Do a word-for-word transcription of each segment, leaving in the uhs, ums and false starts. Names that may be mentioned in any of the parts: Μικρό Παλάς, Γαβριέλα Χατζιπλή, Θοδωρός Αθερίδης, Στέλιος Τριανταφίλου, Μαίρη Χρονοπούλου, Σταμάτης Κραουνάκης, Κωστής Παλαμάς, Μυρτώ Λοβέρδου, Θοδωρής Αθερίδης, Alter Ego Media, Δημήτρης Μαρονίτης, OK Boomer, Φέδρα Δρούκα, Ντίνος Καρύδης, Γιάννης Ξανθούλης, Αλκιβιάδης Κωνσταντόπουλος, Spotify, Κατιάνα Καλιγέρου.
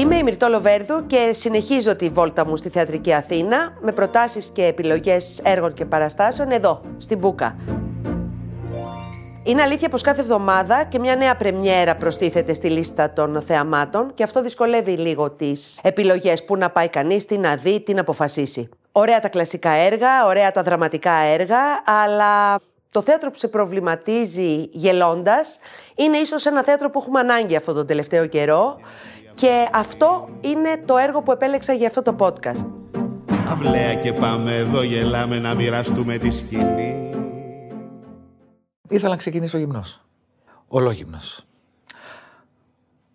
Είμαι η Μυρτώ Λοβέρδου και συνεχίζω τη βόλτα μου στη Θεατρική Αθήνα με προτάσεις και επιλογές έργων και παραστάσεων εδώ, στην Μπούκα. Είναι αλήθεια πως κάθε εβδομάδα και μια νέα πρεμιέρα προστίθεται στη λίστα των θεαμάτων και αυτό δυσκολεύει λίγο τις επιλογές που να πάει κανείς, τι να δει, τι να αποφασίσει. Ωραία τα κλασικά έργα, ωραία τα δραματικά έργα, αλλά το θέατρο που σε προβληματίζει γελώντας είναι ίσως ένα θέατρο που έχουμε ανάγκη αυτόν τον τελευταίο καιρό. Και αυτό είναι το έργο που επέλεξα για αυτό το podcast. Αυλαία και πάμε εδώ, γελάμε να μοιραστούμε τη σκηνή. Ήθελα να ξεκινήσω γυμνός. Ολόγυμνος.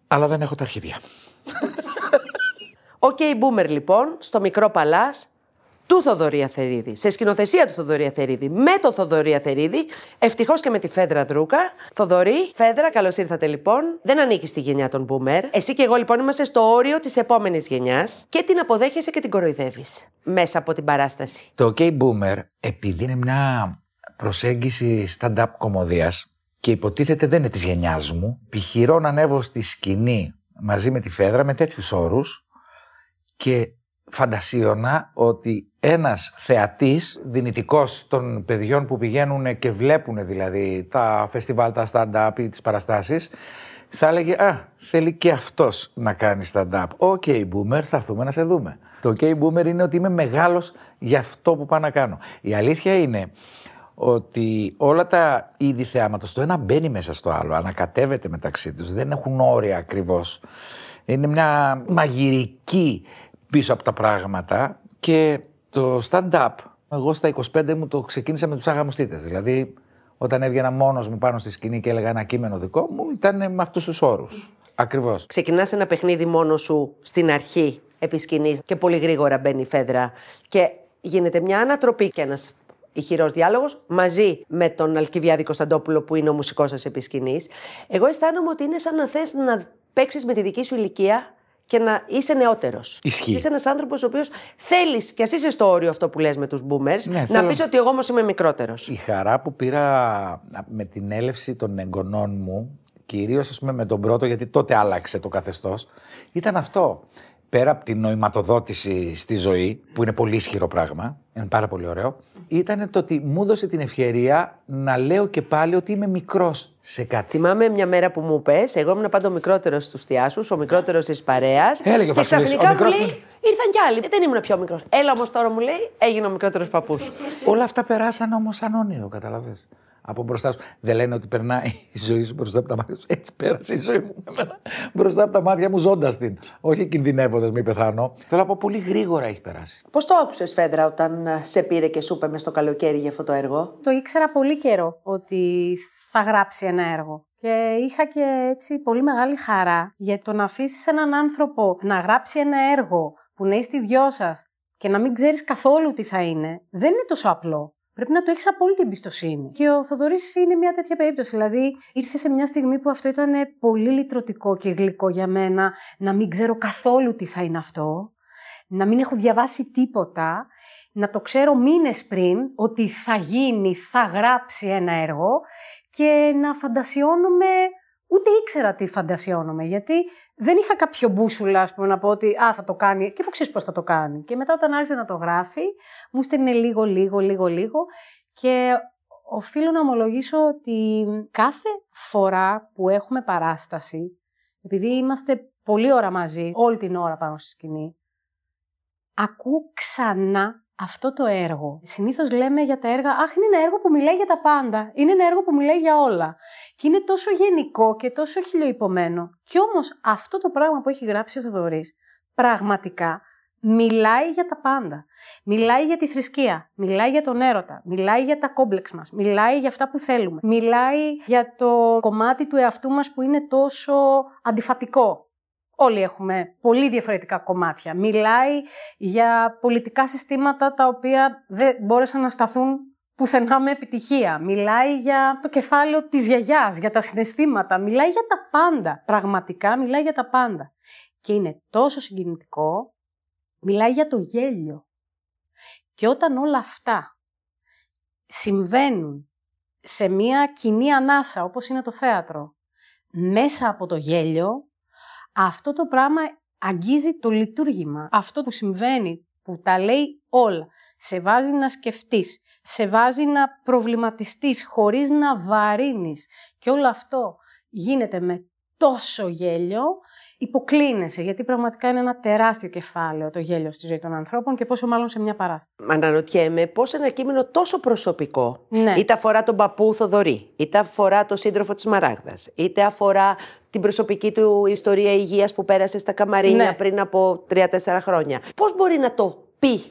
Αλλά δεν έχω τα αρχίδια. Οκ, okay, Boomer λοιπόν, στο Μικρό Παλάς, του Θοδωρή Αθερίδη. Σε σκηνοθεσία του Θοδωρή Αθερίδη. Με το Θοδωρή Αθερίδη. Ευτυχώς και με τη Φέδρα Δρούκα. Θοδωρή, Φέδρα, καλώς ήρθατε λοιπόν. Δεν ανήκει στη γενιά των Boomer. Εσύ και εγώ λοιπόν είμαστε στο όριο της επόμενης γενιάς και την αποδέχεσαι και την κοροϊδεύεις μέσα από την παράσταση. Το OK Boomer, επειδή είναι μια προσέγγιση stand-up κομμωδίας και υποτίθεται δεν είναι της γενιάς μου, επιχειρώ να ανέβω στη σκηνή μαζί με τη Φέδρα με τέτοιους όρους και φαντασίωνα ότι ένας θεατής δυνητικός των παιδιών που πηγαίνουν και βλέπουν δηλαδή τα φεστιβάλ, τα stand-up ή τις παραστάσεις, θα έλεγε «Α, θέλει και αυτός να κάνει stand-up. Οκ, okay, Boomer, θα έρθουμε να σε δούμε». Το «OK, Boomer» είναι ότι είμαι μεγάλος για αυτό που πάω να κάνω. Η αλήθεια είναι ότι όλα τα είδη θεάματος, το ένα μπαίνει μέσα στο άλλο, ανακατεύεται μεταξύ τους, δεν έχουν όρια ακριβώς. Είναι μια μαγειρική πίσω από τα πράγματα και το stand-up, εγώ στα είκοσι πέντε μου το ξεκίνησα με τους αγαμουστίτες. Δηλαδή, όταν έβγαινα μόνος μου πάνω στη σκηνή και έλεγα ένα κείμενο δικό μου, ήταν με αυτούς τους όρους. Ακριβώς. Ξεκινάς ένα παιχνίδι μόνος σου στην αρχή επί σκηνής και πολύ γρήγορα μπαίνει η Φέδρα και γίνεται μια ανατροπή και ένας ηχηρός διάλογος μαζί με τον Αλκιβιάδη Κωνσταντόπουλο που είναι ο μουσικός σας επί σκηνής. Εγώ αισθάνομαι ότι είναι σαν να θες να παίξεις με τη δική σου ηλικία και να είσαι νεότερος. Ισχύει. Είσαι ένας άνθρωπος ο οποίος θέλεις, και εσύ είσαι στο όριο αυτό που λες με τους boomers, ναι, να θέλω πεις ότι εγώ όμως είμαι μικρότερος. Η χαρά που πήρα με την έλευση των εγγονών μου, κυρίως ας πούμε με τον πρώτο, γιατί τότε άλλαξε το καθεστώς, ήταν αυτό. Πέρα από την νοηματοδότηση στη ζωή, που είναι πολύ ισχυρό πράγμα, είναι πάρα πολύ ωραίο, ήταν το ότι μου έδωσε την ευκαιρία να λέω και πάλι ότι είμαι μικρός σε κάτι. Θυμάμαι μια μέρα που μου πες, εγώ ήμουν πάντα ο μικρότερος στους θειάσους, ο μικρότερος της παρέας. Έλεγε ο Βασιλής, και ξαφνικά ο μικρός μου λέει, ήρθαν κι άλλοι. Δεν ήμουν πιο μικρός. Έλα όμως τώρα μου λέει, έγινε ο μικρότερος παππούς. Όλα αυτά περάσαν όμως σαν όνειρο, καταλαβαίνεις. Από μπροστά σου. Δεν λένε ότι περνάει η ζωή σου μπροστά από τα μάτια σου. Έτσι πέρασε η ζωή μου εμένα, μπροστά από τα μάτια μου, ζώντας την. Όχι κινδυνεύοντας, μην πεθάνω. Θέλω να πω, πολύ γρήγορα έχει περάσει. Πώς το άκουσες, Φέδρα, όταν σε πήρε και σου είπε μες στο καλοκαίρι για αυτό το έργο? Το ήξερα πολύ καιρό ότι θα γράψει ένα έργο. Και είχα και έτσι πολύ μεγάλη χαρά για το να αφήσεις έναν άνθρωπο να γράψει ένα έργο που να είσαι οι δυο σας και να μην ξέρεις καθόλου τι θα είναι. Δεν είναι τόσο απλό. Πρέπει να το έχεις απόλυτη εμπιστοσύνη. Και ο Θοδωρής είναι μια τέτοια περίπτωση. Δηλαδή, ήρθε σε μια στιγμή που αυτό ήταν πολύ λυτρωτικό και γλυκό για μένα, να μην ξέρω καθόλου τι θα είναι αυτό, να μην έχω διαβάσει τίποτα, να το ξέρω μήνες πριν ότι θα γίνει, θα γράψει ένα έργο και να φαντασιώνομαι. Ούτε ήξερα τι φαντασιώνομαι, γιατί δεν είχα κάποιο μπούσουλα, ας πούμε, να πω ότι «Α, θα το κάνει» και που ξέρεις πώς θα το κάνει. Και μετά όταν άρχισε να το γράφει, μου στέλνε λίγο, λίγο, λίγο, λίγο και οφείλω να ομολογήσω ότι κάθε φορά που έχουμε παράσταση, επειδή είμαστε πολλή ώρα μαζί, όλη την ώρα πάνω στη σκηνή, ακούω ξανά αυτό το έργο. Συνήθως λέμε για τα έργα, αχ, είναι ένα έργο που μιλάει για τα πάντα. Είναι ένα έργο που μιλάει για όλα. Και είναι τόσο γενικό και τόσο χιλιοϊπωμένο. Κι όμως αυτό το πράγμα που έχει γράψει ο Θοδωρής, πραγματικά μιλάει για τα πάντα. Μιλάει για τη θρησκεία, μιλάει για τον έρωτα, μιλάει για τα κόμπλεξ μας, μιλάει για αυτά που θέλουμε. Μιλάει για το κομμάτι του εαυτού μας που είναι τόσο αντιφατικό. Όλοι έχουμε πολύ διαφορετικά κομμάτια. Μιλάει για πολιτικά συστήματα τα οποία δεν μπόρεσαν να σταθούν πουθενά με επιτυχία. Μιλάει για το κεφάλαιο της γιαγιάς, για τα συναισθήματα. Μιλάει για τα πάντα. Πραγματικά μιλάει για τα πάντα. Και είναι τόσο συγκινητικό. Μιλάει για το γέλιο. Και όταν όλα αυτά συμβαίνουν σε μια κοινή ανάσα, όπως είναι το θέατρο, μέσα από το γέλιο, αυτό το πράγμα αγγίζει το λειτουργήμα. Αυτό που συμβαίνει, που τα λέει όλα, σε βάζει να σκεφτείς, σε βάζει να προβληματιστείς χωρίς να βαρύνεις. Και όλο αυτό γίνεται με τόσο γέλιο, υποκλίνεσαι, γιατί πραγματικά είναι ένα τεράστιο κεφάλαιο το γέλιο στη ζωή των ανθρώπων και πόσο μάλλον σε μια παράσταση. Αναρωτιέμαι πώς ένα κείμενο τόσο προσωπικό, ναι, είτε αφορά τον παππού Θοδωρή, είτε αφορά τον σύντροφο της Μαράγδας, είτε αφορά την προσωπική του ιστορία υγείας που πέρασε στα Καμαρίνια, ναι, πριν από τρία τέσσερα χρόνια. Πώς μπορεί να το πει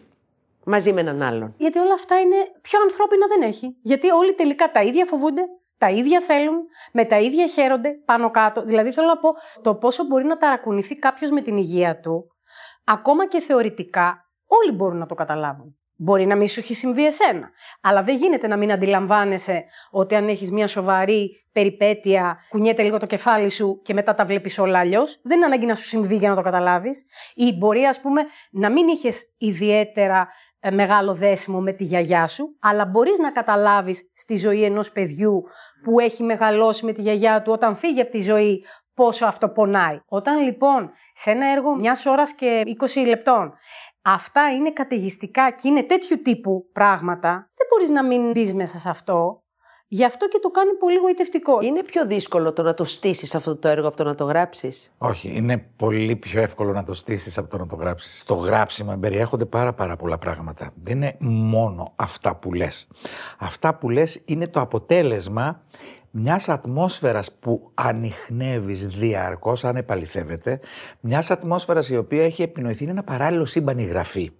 μαζί με έναν άλλον? Γιατί όλα αυτά είναι πιο ανθρώπινα δεν έχει. Γιατί όλοι τελικά τα ίδια φοβούνται. Τα ίδια θέλουν, με τα ίδια χαίρονται, πάνω κάτω. Δηλαδή θέλω να πω το πόσο μπορεί να ταρακουνηθεί κάποιος με την υγεία του, ακόμα και θεωρητικά, όλοι μπορούν να το καταλάβουν. Μπορεί να μην σου έχει συμβεί εσένα, αλλά δεν γίνεται να μην αντιλαμβάνεσαι ότι αν έχεις μια σοβαρή περιπέτεια, κουνιέται λίγο το κεφάλι σου και μετά τα βλέπεις όλα αλλιώς. Δεν είναι ανάγκη να σου συμβεί για να το καταλάβεις. Ή μπορεί, ας πούμε, να μην είχες ιδιαίτερα μεγάλο δέσιμο με τη γιαγιά σου, αλλά μπορείς να καταλάβεις στη ζωή ενός παιδιού που έχει μεγαλώσει με τη γιαγιά του όταν φύγει από τη ζωή, πόσο αυτό πονάει. Όταν λοιπόν σε ένα έργο μιας ώρας και είκοσι λεπτών αυτά είναι καταιγιστικά και είναι τέτοιου τύπου πράγματα, δεν μπορείς να μην μπεις μέσα σε αυτό. Γι' αυτό και το κάνει πολύ γοητευτικό. Είναι πιο δύσκολο το να το στήσεις αυτό το έργο από το να το γράψεις? Όχι, είναι πολύ πιο εύκολο να το στήσεις από το να το γράψεις. Στο γράψιμο εμπεριέχονται πάρα πάρα πολλά πράγματα. Δεν είναι μόνο αυτά που λες. Αυτά που λες είναι το αποτέλεσμα μιας ατμόσφαιρας που ανιχνεύεις διαρκώς, αν επαληθεύεται, μιας ατμόσφαιρας η οποία έχει επινοηθεί, είναι ένα παράλληλο σύμπαν η γραφή.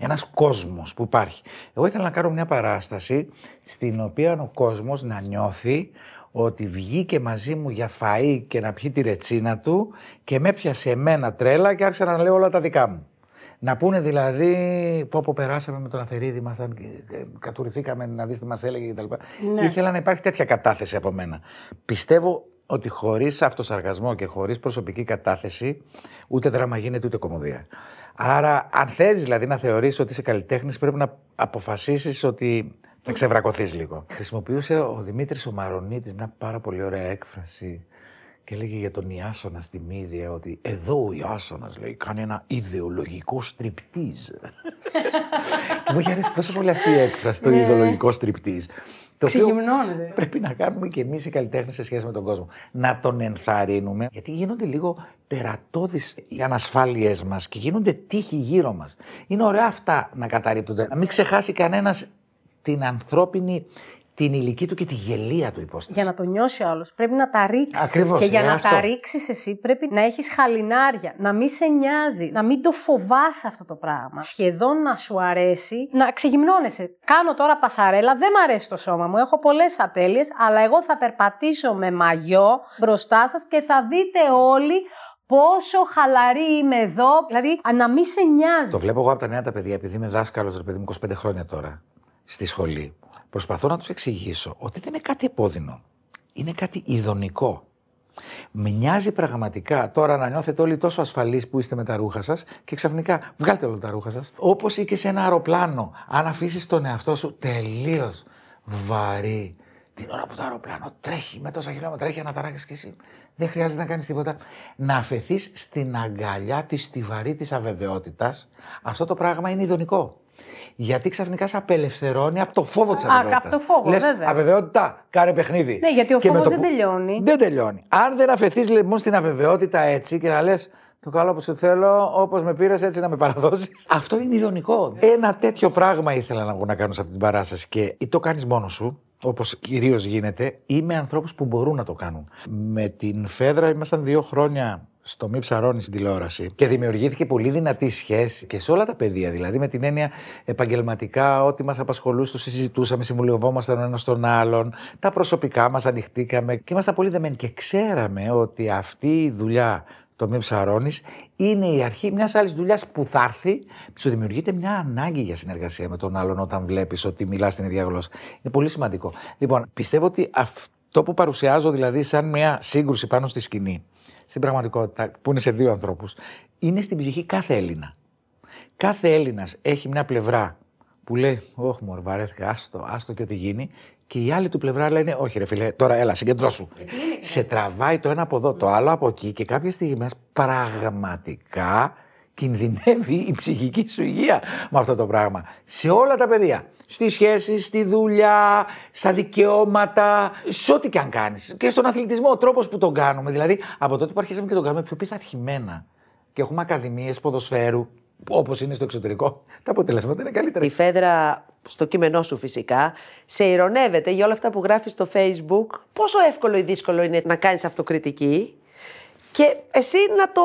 Ένας κόσμος που υπάρχει. Εγώ ήθελα να κάνω μια παράσταση στην οποία ο κόσμος να νιώθει ότι βγήκε μαζί μου για φαΐ και να πιει τη ρετσίνα του και με έπιασε εμένα τρέλα και άρχισα να λέω όλα τα δικά μου. Να πούνε δηλαδή, πω πω περάσαμε με τον Αθερίδη, ήμασταν, κατουρηθήκαμε να δεις τι μας έλεγε κτλ. Ναι. Ήθελα να υπάρχει τέτοια κατάθεση από μένα. Πιστεύω ότι χωρίς αυτοσαργασμό και χωρίς προσωπική κατάθεση, ούτε δράμα γίνεται ούτε κομμωδία. Άρα, αν θέλεις δηλαδή να θεωρήσεις ότι είσαι καλλιτέχνης, πρέπει να αποφασίσεις ότι θα ξεβρακωθείς λίγο. Χρησιμοποιούσε ο Δημήτρης ο Μαρονίτης μια πάρα πολύ ωραία έκφραση. Και λέγει για τον Ιάσονα στη Μήδια ότι εδώ ο Ιάσονας, λέει, κάνει ένα ιδεολογικό στριπτίζ. Μου είχε αρέσει τόσο πολύ αυτή η έκφραση, το ιδεολογικό στριπτίζ. Ξεγυμνώνεται. Πρέπει να κάνουμε και εμείς οι καλλιτέχνες σε σχέση με τον κόσμο. Να τον ενθαρρύνουμε, γιατί γίνονται λίγο τερατώδεις οι ανασφάλειές μας και γίνονται τύχοι γύρω μας. Είναι ωραία αυτά να καταρρύπτονται. Να μην ξεχάσει κανένας την ανθρώπινη, την ηλική του και τη γελία του υπόσταση. Για να το νιώσει ο άλλος, πρέπει να τα ρίξεις. Ακριβώς, και για να αυτό. τα ρίξεις εσύ πρέπει να έχεις χαλινάρια, να μην σε νοιάζει, να μην το φοβάσαι αυτό το πράγμα. Σχεδόν να σου αρέσει, να ξεγυμνώνεσαι. Κάνω τώρα πασαρέλα, δεν μ' αρέσει το σώμα μου, έχω πολλές ατέλειες, αλλά εγώ θα περπατήσω με μαγιό μπροστά σας και θα δείτε όλοι πόσο χαλαρή είμαι εδώ. Δηλαδή, να μην σε νοιάζει. Το βλέπω εγώ από τα νέα τα παιδιά, επειδή είμαι δάσκαλος, ρε παιδί μου, είκοσι πέντε χρόνια τώρα στη σχολή. Προσπαθώ να τους εξηγήσω ότι δεν είναι κάτι επώδυνο, είναι κάτι ειδονικό. Μοιάζει πραγματικά τώρα να νιώθετε όλοι τόσο ασφαλείς που είστε με τα ρούχα σας και ξαφνικά βγάλτε όλα τα ρούχα σας. Όπως ή και σε ένα αεροπλάνο, αν αφήσεις τον εαυτό σου τελείως βαρύ, την ώρα που το αεροπλάνο τρέχει με τόσα χιλιόμετρα, τρέχει αναταράχεις και εσύ, δεν χρειάζεται να κάνεις τίποτα. Να αφαιθείς στην αγκαλιά της στιβαρή της αβεβαιότητας, αυτό το πράγμα είναι ειδονικό. Γιατί ξαφνικά σε απελευθερώνει από το φόβο της αβεβαιότητας. Α, από το φόβο, λες, βέβαια. Αβεβαιότητα, κάνε παιχνίδι. Ναι, γιατί ο φόβος το... δεν τελειώνει. Δεν τελειώνει. Αν δεν αφαιθείς λοιπόν στην αβεβαιότητα έτσι και να λες το καλό που σου θέλω, όπως με πήρες, έτσι να με παραδώσεις. Αυτό είναι ειδονικό. Ένα τέτοιο πράγμα ήθελα να, να κάνω σε αυτή την παράσταση. Και ή το κάνεις μόνος σου, όπως κυρίως γίνεται, ή με ανθρώπους που μπορούν να το κάνουν. Με την Φέδρα ήμασταν δύο χρόνια στο Μη Ψαρώνει στην τηλεόραση και δημιουργήθηκε πολύ δυνατή σχέση και σε όλα τα πεδία. Δηλαδή, με την έννοια επαγγελματικά, ό,τι μας απασχολούσε, το συζητούσαμε, συμβουλευόμασταν ο ένας τον άλλον, τα προσωπικά μας ανοιχτήκαμε και ήμασταν πολύ δεμένοι. Και ξέραμε ότι αυτή η δουλειά, το Μη Ψαρώνει, είναι η αρχή μιας άλλης δουλειάς που θα έρθει. Σου δημιουργείται μια ανάγκη για συνεργασία με τον άλλον όταν βλέπεις ότι μιλάς την ίδια γλώσσα. Είναι πολύ σημαντικό. Λοιπόν, πιστεύω ότι αυτό που παρουσιάζω, δηλαδή, σαν μια σύγκρουση πάνω στη σκηνή, στην πραγματικότητα, που είναι σε δύο ανθρώπους, είναι στην ψυχή κάθε Έλληνα. Κάθε Έλληνας έχει μια πλευρά που λέει, «Ωχ, μωρ, βαρέθηκα, άστο, άστο και ό,τι γίνει», Και η άλλη του πλευρά λένε: όχι, ρε φίλε, τώρα έλα, συγκεντρώσου. Σε τραβάει το ένα από εδώ, το άλλο από εκεί, και κάποιες στιγμές πραγματικά κινδυνεύει η ψυχική σου υγεία με αυτό το πράγμα. Σε όλα τα πεδία. Στις σχέσεις, στη δουλειά, στα δικαιώματα, σε ό,τι και αν κάνεις. Και στον αθλητισμό, ο τρόπος που τον κάνουμε. Δηλαδή, από τότε που αρχίσαμε και τον κάνουμε πιο πειθαρχημένα. Και έχουμε ακαδημίες ποδοσφαίρου, όπως είναι στο εξωτερικό, τα αποτελέσματα είναι καλύτερα. Η Φέδρα, στο κείμενό σου φυσικά, σε ειρωνεύεται για όλα αυτά που γράφεις στο Facebook. Πόσο εύκολο ή δύσκολο είναι να κάνεις αυτοκριτική και εσύ να το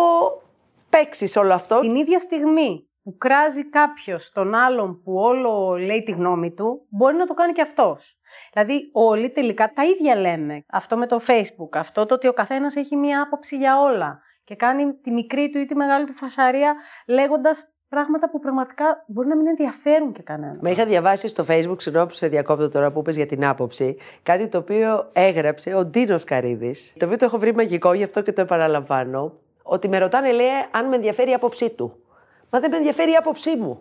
παίξεις όλο αυτό. Την ίδια στιγμή που κράζει κάποιος τον άλλον που όλο λέει τη γνώμη του, μπορεί να το κάνει και αυτός. Δηλαδή όλοι τελικά τα ίδια λέμε. Αυτό με το Facebook, αυτό το ότι ο καθένας έχει μία άποψη για όλα και κάνει τη μικρή του ή τη μεγάλη του φασαρία λέγοντας πράγματα που πραγματικά μπορεί να μην ενδιαφέρουν και κανέναν. Με είχα διαβάσει στο Facebook, συγγνώμη που σε διακόπτω τώρα που είπες για την άποψη, κάτι το οποίο έγραψε ο Ντίνος Καρύδης, το οποίο το έχω βρει μαγικό, γι' αυτό και το επαναλαμβάνω, ότι με ρωτάνε, λέει, αν με ενδιαφέρει η άποψή του. Μα δεν με ενδιαφέρει η άποψή μου.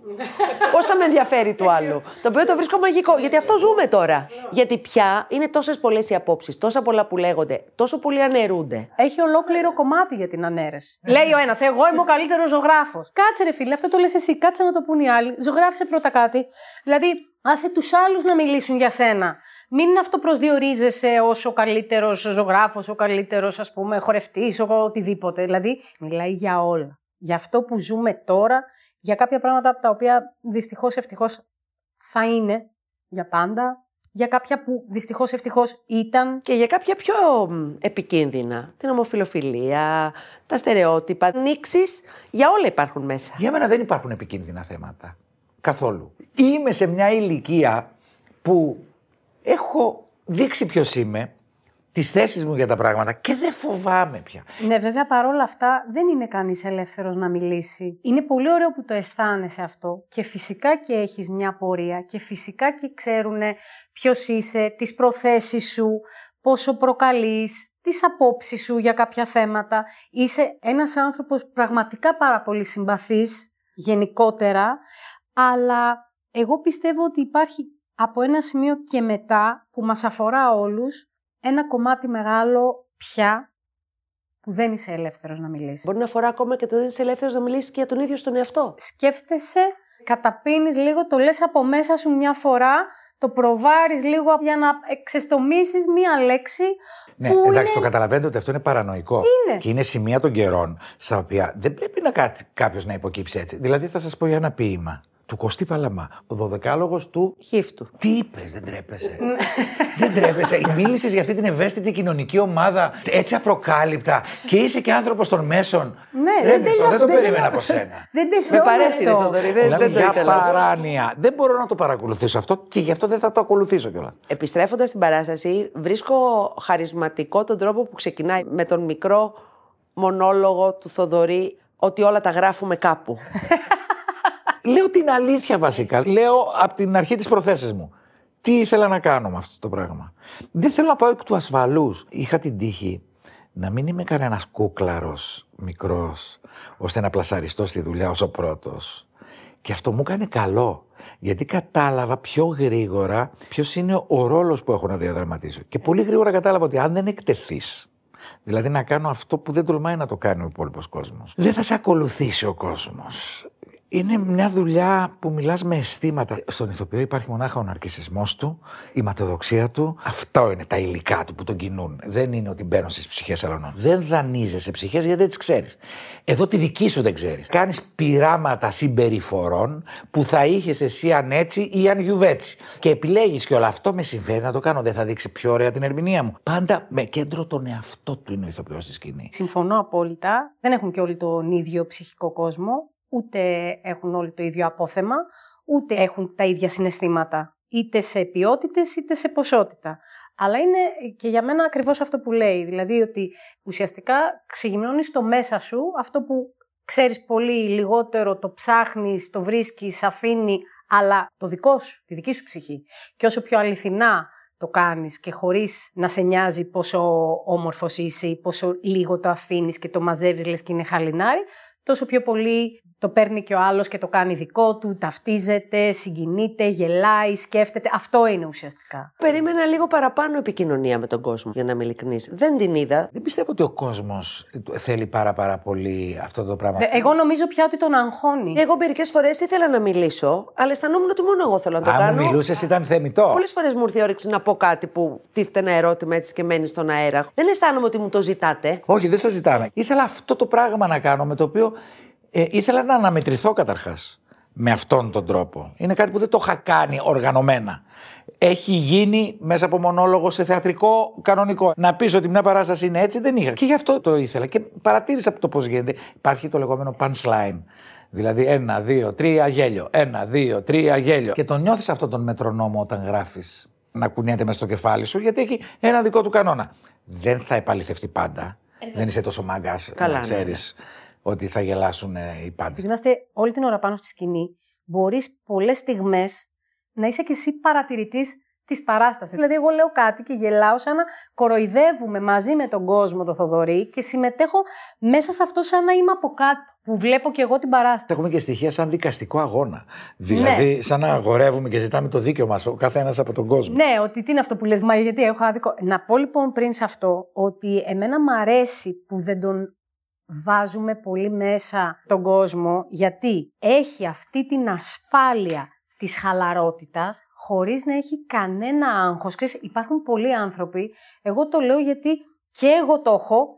Πώς θα με ενδιαφέρει του άλλου. Το οποίο το βρίσκω μαγικό, γιατί αυτό ζούμε τώρα. Γιατί πια είναι τόσες πολλές οι απόψεις, τόσα πολλά που λέγονται, τόσο πολλοί αναιρούνται. Έχει ολόκληρο κομμάτι για την ανέρεση. Λέει ο ένας, εγώ είμαι ο καλύτερος ζωγράφος. Κάτσε ρε φίλε, αυτό το λες εσύ, κάτσε να το πουν οι άλλοι. Ζωγράφησε πρώτα κάτι. Δηλαδή, άσε τους άλλους να μιλήσουν για σένα. Μην αυτοπροσδιορίζεσαι ως ο καλύτερος ζωγράφος, ο καλύτερος, ας πούμε, χορευτής, οτιδήποτε. Δηλαδή, μιλάει για όλα. Για αυτό που ζούμε τώρα, για κάποια πράγματα από τα οποία δυστυχώς ευτυχώς θα είναι για πάντα, για κάποια που δυστυχώς ευτυχώς ήταν. Και για κάποια πιο επικίνδυνα, την ομοφιλοφιλία, τα στερεότυπα, νήξεις, για όλα υπάρχουν μέσα. Για μένα δεν υπάρχουν επικίνδυνα θέματα, καθόλου. Είμαι σε μια ηλικία που έχω δείξει ποιος είμαι, τις θέσεις μου για τα πράγματα και δεν φοβάμαι πια. Ναι, βέβαια παρόλα αυτά δεν είναι κανείς ελεύθερος να μιλήσει. Είναι πολύ ωραίο που το αισθάνεσαι αυτό και φυσικά και έχεις μια πορεία και φυσικά και ξέρουνε ποιος είσαι, τις προθέσεις σου, πόσο προκαλείς, τις απόψεις σου για κάποια θέματα. Είσαι ένας άνθρωπος πραγματικά πάρα πολύ συμπαθής γενικότερα, αλλά εγώ πιστεύω ότι υπάρχει από ένα σημείο και μετά που μας αφορά όλους ένα κομμάτι μεγάλο πια που δεν είσαι ελεύθερος να μιλήσεις. Μπορεί να αφορά ακόμα και το δεν είσαι ελεύθερος να μιλήσεις και για τον ίδιο στον εαυτό. Σκέφτεσαι, καταπίνεις λίγο, το λες από μέσα σου μια φορά, το προβάρεις λίγο για να εξεστομίσεις μια λέξη. Ναι, που εντάξει, είναι... το καταλαβαίνετε ότι αυτό είναι παρανοϊκό. Είναι. Και είναι σημεία των καιρών στα οποία δεν πρέπει να κάτι, κάποιος να υποκύψει έτσι. Δηλαδή θα σας πω για ένα ποίημα. Του Κωστή Παλαμά, ο δωδεκάλογος του Χίφτου. Τι είπες, δεν τρέπεσαι. δεν τρέπεσαι. Μίλησες για αυτή την ευαίσθητη κοινωνική ομάδα έτσι απροκάλυπτα και είσαι και άνθρωπος των μέσων. Ναι, δεν, τελειώ, δεν το δεν περίμενα από σένα. Δεν τελειώνω. Με παρέσυρες, Θοδωρή. Δεν, δεν για παράνοια. Δεν μπορώ να το παρακολουθήσω αυτό και γι' αυτό δεν θα το ακολουθήσω κιόλας. Επιστρέφοντας στην παράσταση, βρίσκω χαρισματικό τον τρόπο που ξεκινάει με τον μικρό μονόλογο του Θοδωρή ότι όλα τα γράφουμε κάπου. Λέω την αλήθεια βασικά. Λέω από την αρχή της προθέσης μου. Τι ήθελα να κάνω με αυτό το πράγμα. Δεν θέλω να πάω εκ του ασφαλούς. Είχα την τύχη να μην είμαι κανένας κούκλαρος μικρός, ώστε να πλασαριστώ στη δουλειά ως ο πρώτος. Και αυτό μου έκανε καλό. Γιατί κατάλαβα πιο γρήγορα ποιος είναι ο ρόλος που έχω να διαδραματίσω. Και πολύ γρήγορα κατάλαβα ότι αν δεν εκτεθείς, δηλαδή να κάνω αυτό που δεν τολμάει να το κάνει ο υπόλοιπος κόσμος, δεν θα σε ακολουθήσει ο κόσμος. Είναι μια δουλειά που μιλάς με αισθήματα. Στον ηθοποιό υπάρχει μονάχα ο ναρκισσισμός του, η ματοδοξία του. Αυτό είναι τα υλικά του που τον κινούν. Δεν είναι ότι μπαίνω στις ψυχές αλλωνών. Δεν δανείζεσαι ψυχές γιατί δεν τις ξέρεις. Εδώ τη δική σου δεν ξέρεις. Κάνεις πειράματα συμπεριφορών που θα είχες εσύ αν έτσι ή αν γιουβέτσι. Και επιλέγεις και όλο αυτό με συμβαίνει να το κάνω. Δεν θα δείξει πιο ωραία την ερμηνεία μου. Πάντα με κέντρο τον εαυτό του είναι ο ηθοποιός στη σκηνή. Συμφωνώ απόλυτα. Δεν έχουν και όλοι τον ίδιο ψυχικό κόσμο. Ούτε έχουν όλοι το ίδιο απόθεμα, ούτε έχουν τα ίδια συναισθήματα. Είτε σε ποιότητες, είτε σε ποσότητα. Αλλά είναι και για μένα ακριβώς αυτό που λέει. Δηλαδή ότι ουσιαστικά ξεγυμνώνεις το μέσα σου, αυτό που ξέρεις πολύ λιγότερο, το ψάχνεις, το βρίσκεις, αφήνει, αλλά το δικό σου, τη δική σου ψυχή. Και όσο πιο αληθινά το κάνεις και χωρίς να σε νοιάζει πόσο όμορφος είσαι ή πόσο λίγο το αφήνεις και το μαζεύεις λες και είναι χαλινάρι, τόσο πιο πολύ το παίρνει και ο άλλος και το κάνει δικό του, ταυτίζεται, συγκινείται, γελάει, σκέφτεται. Αυτό είναι ουσιαστικά. Περίμενα λίγο παραπάνω επικοινωνία με τον κόσμο, για να είμαι ειλικρινής. Δεν την είδα. Δεν πιστεύω ότι ο κόσμος θέλει πάρα πάρα πολύ αυτό το πράγμα. Εγώ νομίζω πια ότι τον αγχώνει. Εγώ μερικές φορές ήθελα να μιλήσω, αλλά αισθανόμουν ότι μόνο εγώ θέλω να το Α, κάνω. Αν μιλούσες ήταν θεμιτό. Πολλές φορές μου ήρθε η όρεξη να πω κάτι που τίθεται ένα ερώτημα έτσι και μένει στον αέρα. Δεν αισθάνομαι ότι μου το ζητάτε. Όχι, δεν σας ζητάμε. Ήθελα αυτό το πράγμα να κάνω με το οποίο. Ε, ήθελα να αναμετρηθώ καταρχάς με αυτόν τον τρόπο. Είναι κάτι που δεν το είχα κάνει οργανωμένα. Έχει γίνει μέσα από μονόλογο σε θεατρικό κανονικό. Να πεις ότι μια παράσταση είναι έτσι δεν είχα. Και γι' αυτό το ήθελα. Και παρατήρησα από το πώς γίνεται. Υπάρχει το λεγόμενο punchline. Δηλαδή ένα, δύο, τρία, γέλιο. Ένα, δύο, τρία, γέλιο. Και τον νιώθεις αυτόν τον μετρονόμο όταν γράφεις να κουνιέται μέσα στο κεφάλι σου, γιατί έχει ένα δικό του κανόνα. Δεν θα επαληθευτεί πάντα. Ε, δεν είσαι τόσο μάγκας να ξέρεις. Ναι. Ότι θα γελάσουν οι πάντες. Είμαστε όλη την ώρα πάνω στη σκηνή. Μπορείς πολλές στιγμές να είσαι κι εσύ παρατηρητής της παράστασης. Δηλαδή, εγώ λέω κάτι και γελάω, σαν να κοροϊδεύουμε μαζί με τον κόσμο το Θοδωρή και συμμετέχω μέσα σε αυτό, σαν να είμαι από κάτω, που βλέπω κι εγώ την παράσταση. Έχουμε και στοιχεία σαν δικαστικό αγώνα. Δηλαδή, ναι. Σαν να αγορεύουμε και ζητάμε το δίκαιο μας, ο καθένας από τον κόσμο. Ναι, ότι τι είναι αυτό που λες, μα γιατί έχω άδικο. Να πω λοιπόν πριν σε αυτό, ότι εμένα μ' αρέσει που δεν τον. Βάζουμε πολύ μέσα τον κόσμο, γιατί έχει αυτή την ασφάλεια της χαλαρότητας, χωρίς να έχει κανένα άγχος. Ξέρεις, υπάρχουν πολλοί άνθρωποι, εγώ το λέω γιατί και εγώ το έχω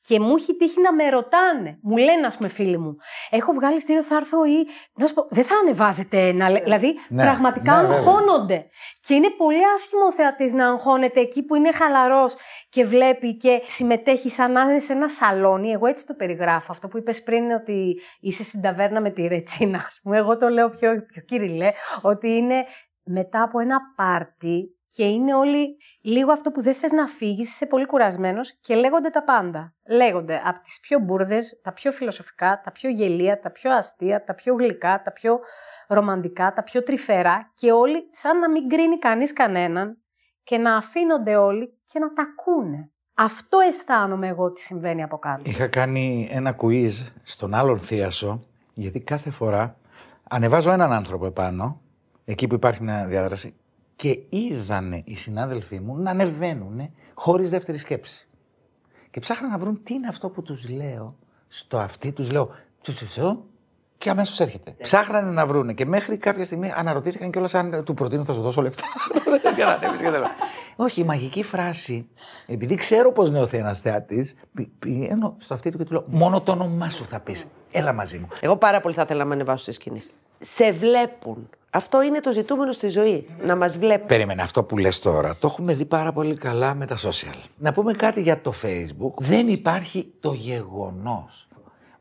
και μου έχει τύχει να με ρωτάνε. Μου λένε, ας πούμε, φίλοι μου, έχω βγάλει στήριο, θα έρθω ή να σου πω, δεν θα ανεβάζετε ένα. Δηλαδή, ναι, πραγματικά ναι, αγχώνονται. Ναι. Και είναι πολύ άσχημο ο θεατής να αγχώνεται εκεί που είναι χαλαρός και βλέπει και συμμετέχει σαν να είναι σε ένα σαλόνι. Εγώ έτσι το περιγράφω. Αυτό που είπες πριν, ότι είσαι στην ταβέρνα με τη ρετσίνα, ας πούμε. Εγώ το λέω πιο, πιο κυριλέ, ότι είναι μετά από ένα πάρτι. Και είναι όλοι λίγο αυτό που δεν θες να φύγεις, είσαι πολύ κουρασμένος και λέγονται τα πάντα. Λέγονται από τις πιο μπουρδες, τα πιο φιλοσοφικά, τα πιο γελία, τα πιο αστεία, τα πιο γλυκά, τα πιο ρομαντικά, τα πιο τρυφερά και όλοι σαν να μην κρίνει κανείς κανέναν και να αφήνονται όλοι και να τα ακούνε. Αυτό αισθάνομαι εγώ ότι συμβαίνει από κάτω. Είχα κάνει ένα quiz στον άλλον θίασο, γιατί κάθε φορά ανεβάζω έναν άνθρωπο επάνω, εκεί που υπάρχει μια διάδραση, και είδανε οι συνάδελφοί μου να ανεβαίνουν χωρίς δεύτερη σκέψη. Και ψάχναν να βρουν τι είναι αυτό που τους λέω. Στο αυτί τους λέω τσουτσουτσου και αμέσως έρχεται. Ψάχνανε να βρουν και μέχρι κάποια στιγμή αναρωτήθηκαν κιόλας αν του προτείνω θα σου δώσω λεφτά. Δεν την ανέβεις και τέλος. Όχι, η μαγική φράση, επειδή ξέρω πώς νιώθει ένας θεατής, πηγαίνω στο αυτί του και του λέω μόνο το όνομά σου θα πεις. Έλα μαζί μου. Εγώ πάρα πολύ θα ήθελα να με ανεβάσω στη σκηνή. Σε βλέπουν. Αυτό είναι το ζητούμενο στη ζωή, να μας βλέπουν. Περίμενε, αυτό που λες τώρα, το έχουμε δει πάρα πολύ καλά με τα social. Να πούμε κάτι για το Facebook. Δεν υπάρχει το γεγονός.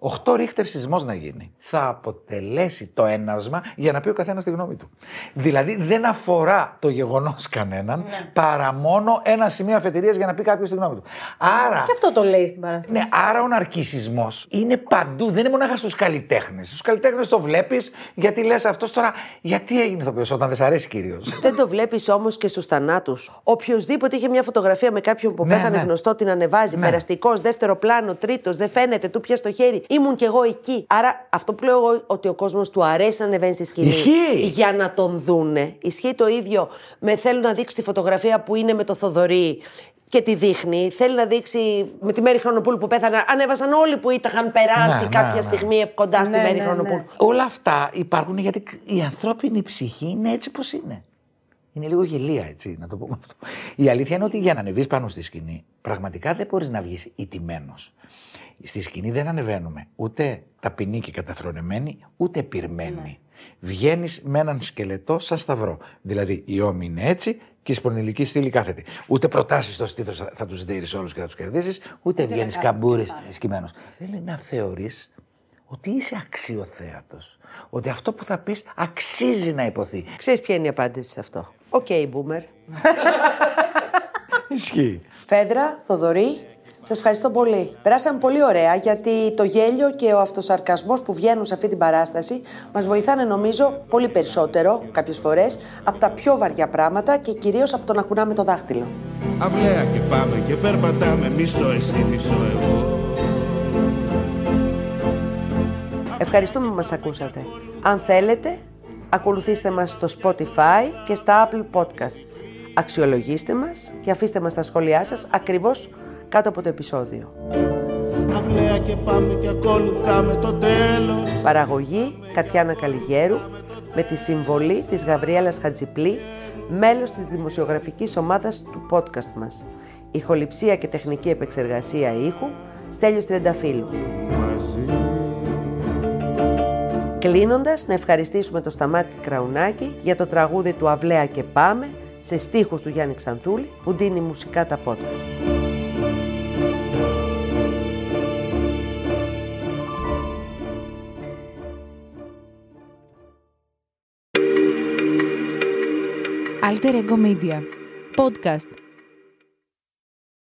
Οχτώ ρίχτερ σεισμός να γίνει. Θα αποτελέσει το ένασμα για να πει ο καθένας τη γνώμη του. Δηλαδή δεν αφορά το γεγονός κανέναν, ναι. Παρά μόνο ένα σημείο αφετηρίας για να πει κάποιος τη γνώμη του. Άρα. Και αυτό το λέει στην παράσταση. Ναι, άρα ο ναρκισσισμός είναι παντού. Δεν είναι μονάχα στους καλλιτέχνες. Στους καλλιτέχνες το βλέπεις γιατί λες αυτός τώρα. Γιατί έγινε ηθοποιός όταν δεν σ' αρέσει κυρίως. Δεν το βλέπεις όμως και στους θανάτους. Οποιοδήποτε είχε μια φωτογραφία με κάποιον που ναι, πέθανε ναι. Γνωστό την ανεβάζει. Ναι. Περαστικός, δεύτερο πλάνο, τρίτος, δεν φαίνεται, του πιάσει το χέρι. Ήμουν κι εγώ εκεί. Άρα, αυτό που λέω εγώ, ότι ο κόσμος του αρέσει να ανεβαίνει στη σκηνή. Ισχύει. Για να τον δούνε. Ισχύει το ίδιο με θέλουν να δείξει τη φωτογραφία που είναι με το Θοδωρή και τη δείχνει. Θέλει να δείξει με τη Μαίρη Χρονοπούλου που πέθανε. Ανέβασαν όλοι που είχαν περάσει να, κάποια να, στιγμή ναι. Κοντά ναι, στη Μαίρη ναι, Χρονοπούλου. Ναι. Όλα αυτά υπάρχουν γιατί η ανθρώπινη ψυχή είναι έτσι πως είναι. Είναι λίγο γελία, έτσι, να το πούμε αυτό. Η αλήθεια είναι ότι για να ανεβείς πάνω στη σκηνή, πραγματικά δεν μπορείς να βγεις ηττημένος. Στη σκηνή δεν ανεβαίνουμε ούτε ταπεινοί και καταφρονεμένοι, ούτε πυρμένοι. Mm. Βγαίνεις με έναν σκελετό σαν σταυρό. Δηλαδή, οι ώμοι είναι έτσι και η σπονδυλική στήλη κάθεται. Ούτε προτάσεις στο στήθος θα τους δείρεις όλους και θα τους κερδίσεις, ούτε βγαίνεις καμπούρης σκυμμένος. Θέλει να θεωρείς ότι είσαι αξιοθέατος. Ότι αυτό που θα πεις αξίζει να υποθεί. Ξέρεις ποια είναι η απάντηση σε αυτό. Οκ, okay, boomer. Ισχύει. Φέδρα, Θοδωρή, σας ευχαριστώ πολύ. Περάσαμε πολύ ωραία γιατί το γέλιο και ο αυτοσαρκασμός που βγαίνουν σε αυτή την παράσταση μας βοηθάνε νομίζω πολύ περισσότερο κάποιες φορές από τα πιο βαριά πράγματα και κυρίως από το να κουνάμε το δάχτυλο. Αυλαία και πάμε και περπατάμε μισό εσύ, μισό εγώ. Ευχαριστούμε που μας ακούσατε. Αν θέλετε, ακολουθήστε μας στο Spotify και στα Apple Podcast. Αξιολογήστε μας και αφήστε μας τα σχόλιά σας ακριβώς κάτω από το επεισόδιο. Αυλαία και πάμε και ακολουθάμε το τέλος. Παραγωγή Κατιάνα Καλιγέρου με τη συμβολή της Γαβριέλας Χατζιπλή, μέλος της δημοσιογραφικής ομάδας του podcast μας. Ηχοληψία και τεχνική επεξεργασία ήχου, Στέλιος Τριανταφίλου. Κλείνοντας, να ευχαριστήσουμε τον Σταμάτη Κραουνάκη για το τραγούδι του «Αυλαία και πάμε» σε στίχους του Γιάννη Ξανθούλη που δίνει μουσικά τα podcast. Alter Ego Media Podcast.